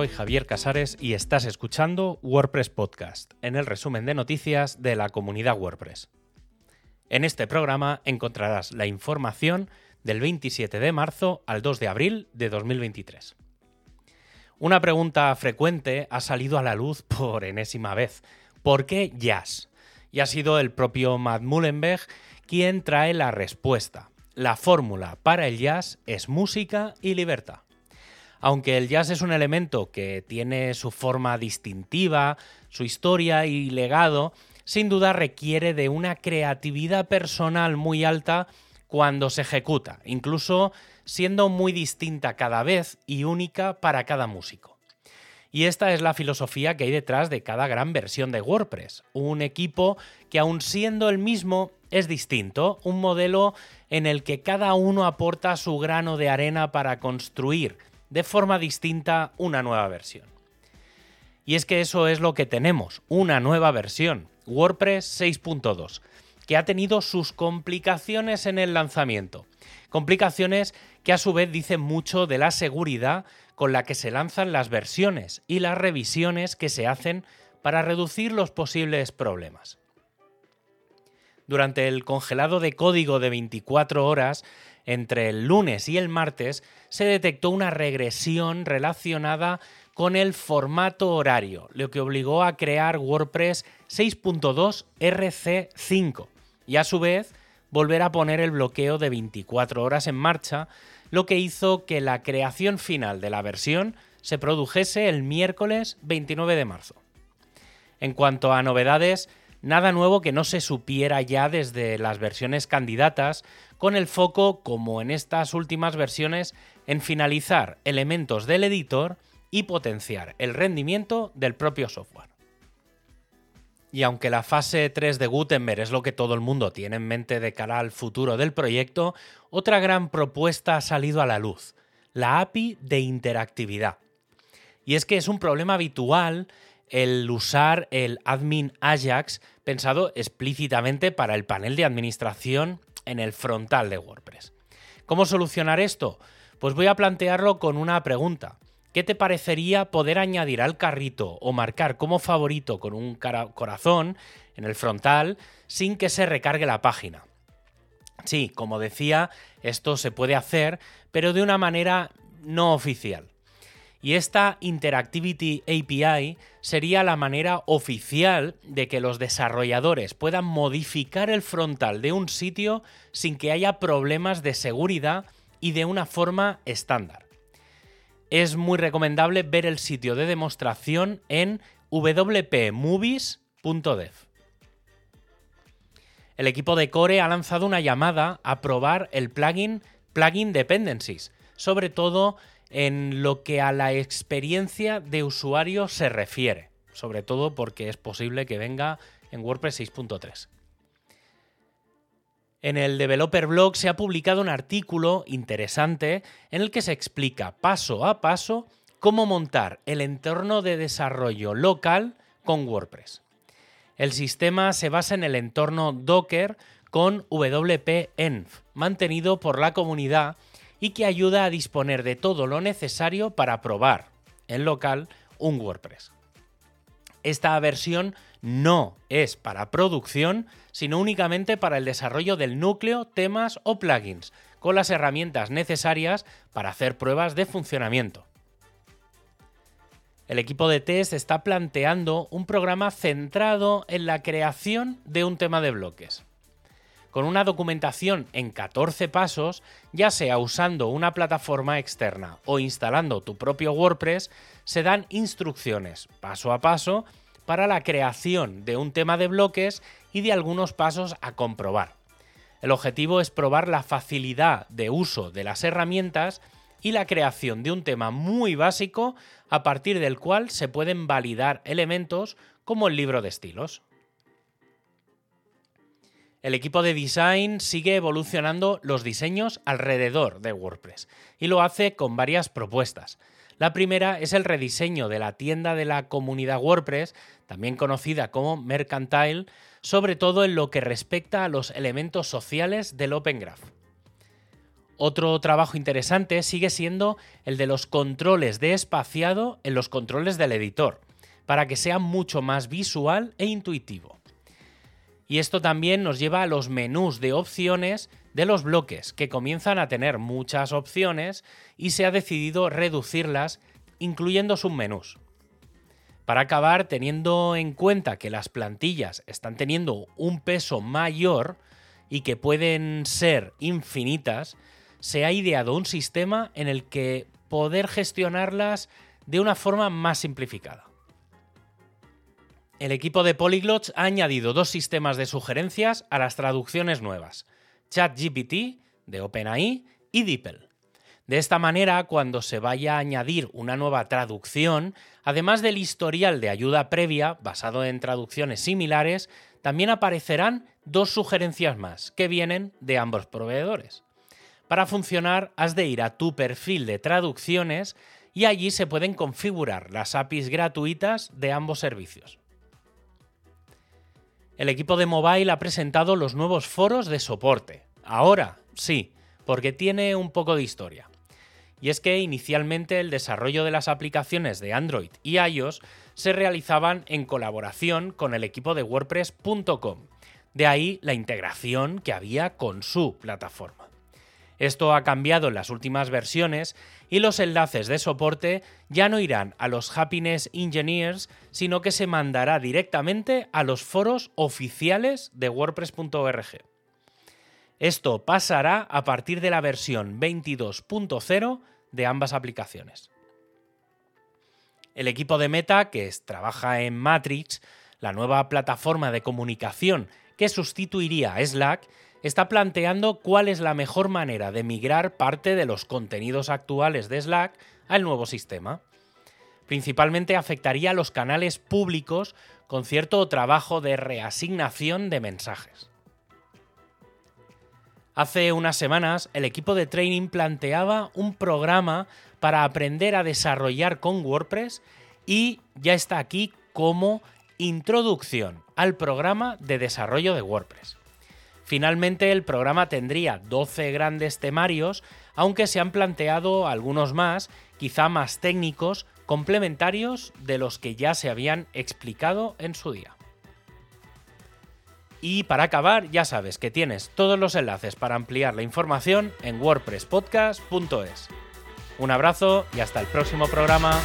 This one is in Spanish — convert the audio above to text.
Soy Javier Casares y estás escuchando WordPress Podcast, en el resumen de noticias de la comunidad WordPress. En este programa encontrarás la información del 27 de marzo al 2 de abril de 2023. Una pregunta frecuente ha salido a la luz por enésima vez. ¿Por qué Jazz? Y ha sido el propio Matt Mullenberg quien trae la respuesta. La fórmula para el jazz es música y libertad. Aunque el jazz es un elemento que tiene su forma distintiva, su historia y legado, sin duda requiere de una creatividad personal muy alta cuando se ejecuta, incluso siendo muy distinta cada vez y única para cada músico. Y esta es la filosofía que hay detrás de cada gran versión de WordPress, un equipo que aun siendo el mismo es distinto, un modelo en el que cada uno aporta su grano de arena para construir de forma distinta una nueva versión. Y es que eso es lo que tenemos, una nueva versión, WordPress 6.2, que ha tenido sus complicaciones en el lanzamiento. Complicaciones que a su vez dicen mucho de la seguridad con la que se lanzan las versiones y las revisiones que se hacen para reducir los posibles problemas. Durante el congelado de código de 24 horas, entre el lunes y el martes, se detectó una regresión relacionada con el formato horario, lo que obligó a crear WordPress 6.2 RC5 y a su vez volver a poner el bloqueo de 24 horas en marcha, lo que hizo que la creación final de la versión se produjese el miércoles 29 de marzo. En cuanto a novedades, nada nuevo que no se supiera ya desde las versiones candidatas, con el foco, como en estas últimas versiones, en finalizar elementos del editor y potenciar el rendimiento del propio software. Y aunque la fase 3 de Gutenberg es lo que todo el mundo tiene en mente de cara al futuro del proyecto, otra gran propuesta ha salido a la luz, la API de interactividad. Y es que es un problema habitual el usar el admin Ajax pensado explícitamente para el panel de administración en el frontal de WordPress. ¿Cómo solucionar esto? Pues voy a plantearlo con una pregunta. ¿Qué te parecería poder añadir al carrito o marcar como favorito con un corazón en el frontal sin que se recargue la página? Sí, como decía, esto se puede hacer, pero de una manera no oficial. Y esta Interactivity API sería la manera oficial de que los desarrolladores puedan modificar el frontal de un sitio sin que haya problemas de seguridad y de una forma estándar. Es muy recomendable ver el sitio de demostración en wp.movies.dev. El equipo de Core ha lanzado una llamada a probar el Plugin Dependencies, sobre todo en lo que a la experiencia de usuario se refiere, sobre todo porque es posible que venga en WordPress 6.3. En el Developer Blog se ha publicado un artículo interesante en el que se explica paso a paso cómo montar el entorno de desarrollo local con WordPress. El sistema se basa en el entorno Docker con WP-ENV, mantenido por la comunidad y que ayuda a disponer de todo lo necesario para probar en local un WordPress. Esta versión no es para producción, sino únicamente para el desarrollo del núcleo, temas o plugins, con las herramientas necesarias para hacer pruebas de funcionamiento. El equipo de test está planteando un programa centrado en la creación de un tema de bloques, con una documentación en 14 pasos, ya sea usando una plataforma externa o instalando tu propio WordPress, se dan instrucciones paso a paso para la creación de un tema de bloques y de algunos pasos a comprobar. El objetivo es probar la facilidad de uso de las herramientas y la creación de un tema muy básico a partir del cual se pueden validar elementos como el libro de estilos. El equipo de design sigue evolucionando los diseños alrededor de WordPress y lo hace con varias propuestas. La primera es el rediseño de la tienda de la comunidad WordPress, también conocida como Mercantile, sobre todo en lo que respecta a los elementos sociales del Open Graph. Otro trabajo interesante sigue siendo el de los controles de espaciado en los controles del editor, para que sea mucho más visual e intuitivo. Y esto también nos lleva a los menús de opciones de los bloques, que comienzan a tener muchas opciones y se ha decidido reducirlas, incluyendo submenús. Para acabar, teniendo en cuenta que las plantillas están teniendo un peso mayor y que pueden ser infinitas, se ha ideado un sistema en el que poder gestionarlas de una forma más simplificada. El equipo de Polyglots ha añadido dos sistemas de sugerencias a las traducciones nuevas, ChatGPT de OpenAI y DeepL. De esta manera, cuando se vaya a añadir una nueva traducción, además del historial de ayuda previa basado en traducciones similares, también aparecerán dos sugerencias más que vienen de ambos proveedores. Para funcionar, has de ir a tu perfil de traducciones y allí se pueden configurar las APIs gratuitas de ambos servicios. El equipo de Mobile ha presentado los nuevos foros de soporte. Ahora, sí, porque tiene un poco de historia. Y es que inicialmente el desarrollo de las aplicaciones de Android y iOS se realizaban en colaboración con el equipo de WordPress.com. De ahí la integración que había con su plataforma. Esto ha cambiado en las últimas versiones y los enlaces de soporte ya no irán a los Happiness Engineers, sino que se mandará directamente a los foros oficiales de WordPress.org. Esto pasará a partir de la versión 22.0 de ambas aplicaciones. El equipo de Meta, que trabaja en Matrix, la nueva plataforma de comunicación que sustituiría a Slack, está planteando cuál es la mejor manera de migrar parte de los contenidos actuales de Slack al nuevo sistema. Principalmente afectaría a los canales públicos con cierto trabajo de reasignación de mensajes. Hace unas semanas, el equipo de Training planteaba un programa para aprender a desarrollar con WordPress y ya está aquí como introducción al programa de desarrollo de WordPress. Finalmente, el programa tendría 12 grandes temarios, aunque se han planteado algunos más, quizá más técnicos, complementarios de los que ya se habían explicado en su día. Y para acabar, ya sabes que tienes todos los enlaces para ampliar la información en wordpresspodcast.es. Un abrazo y hasta el próximo programa.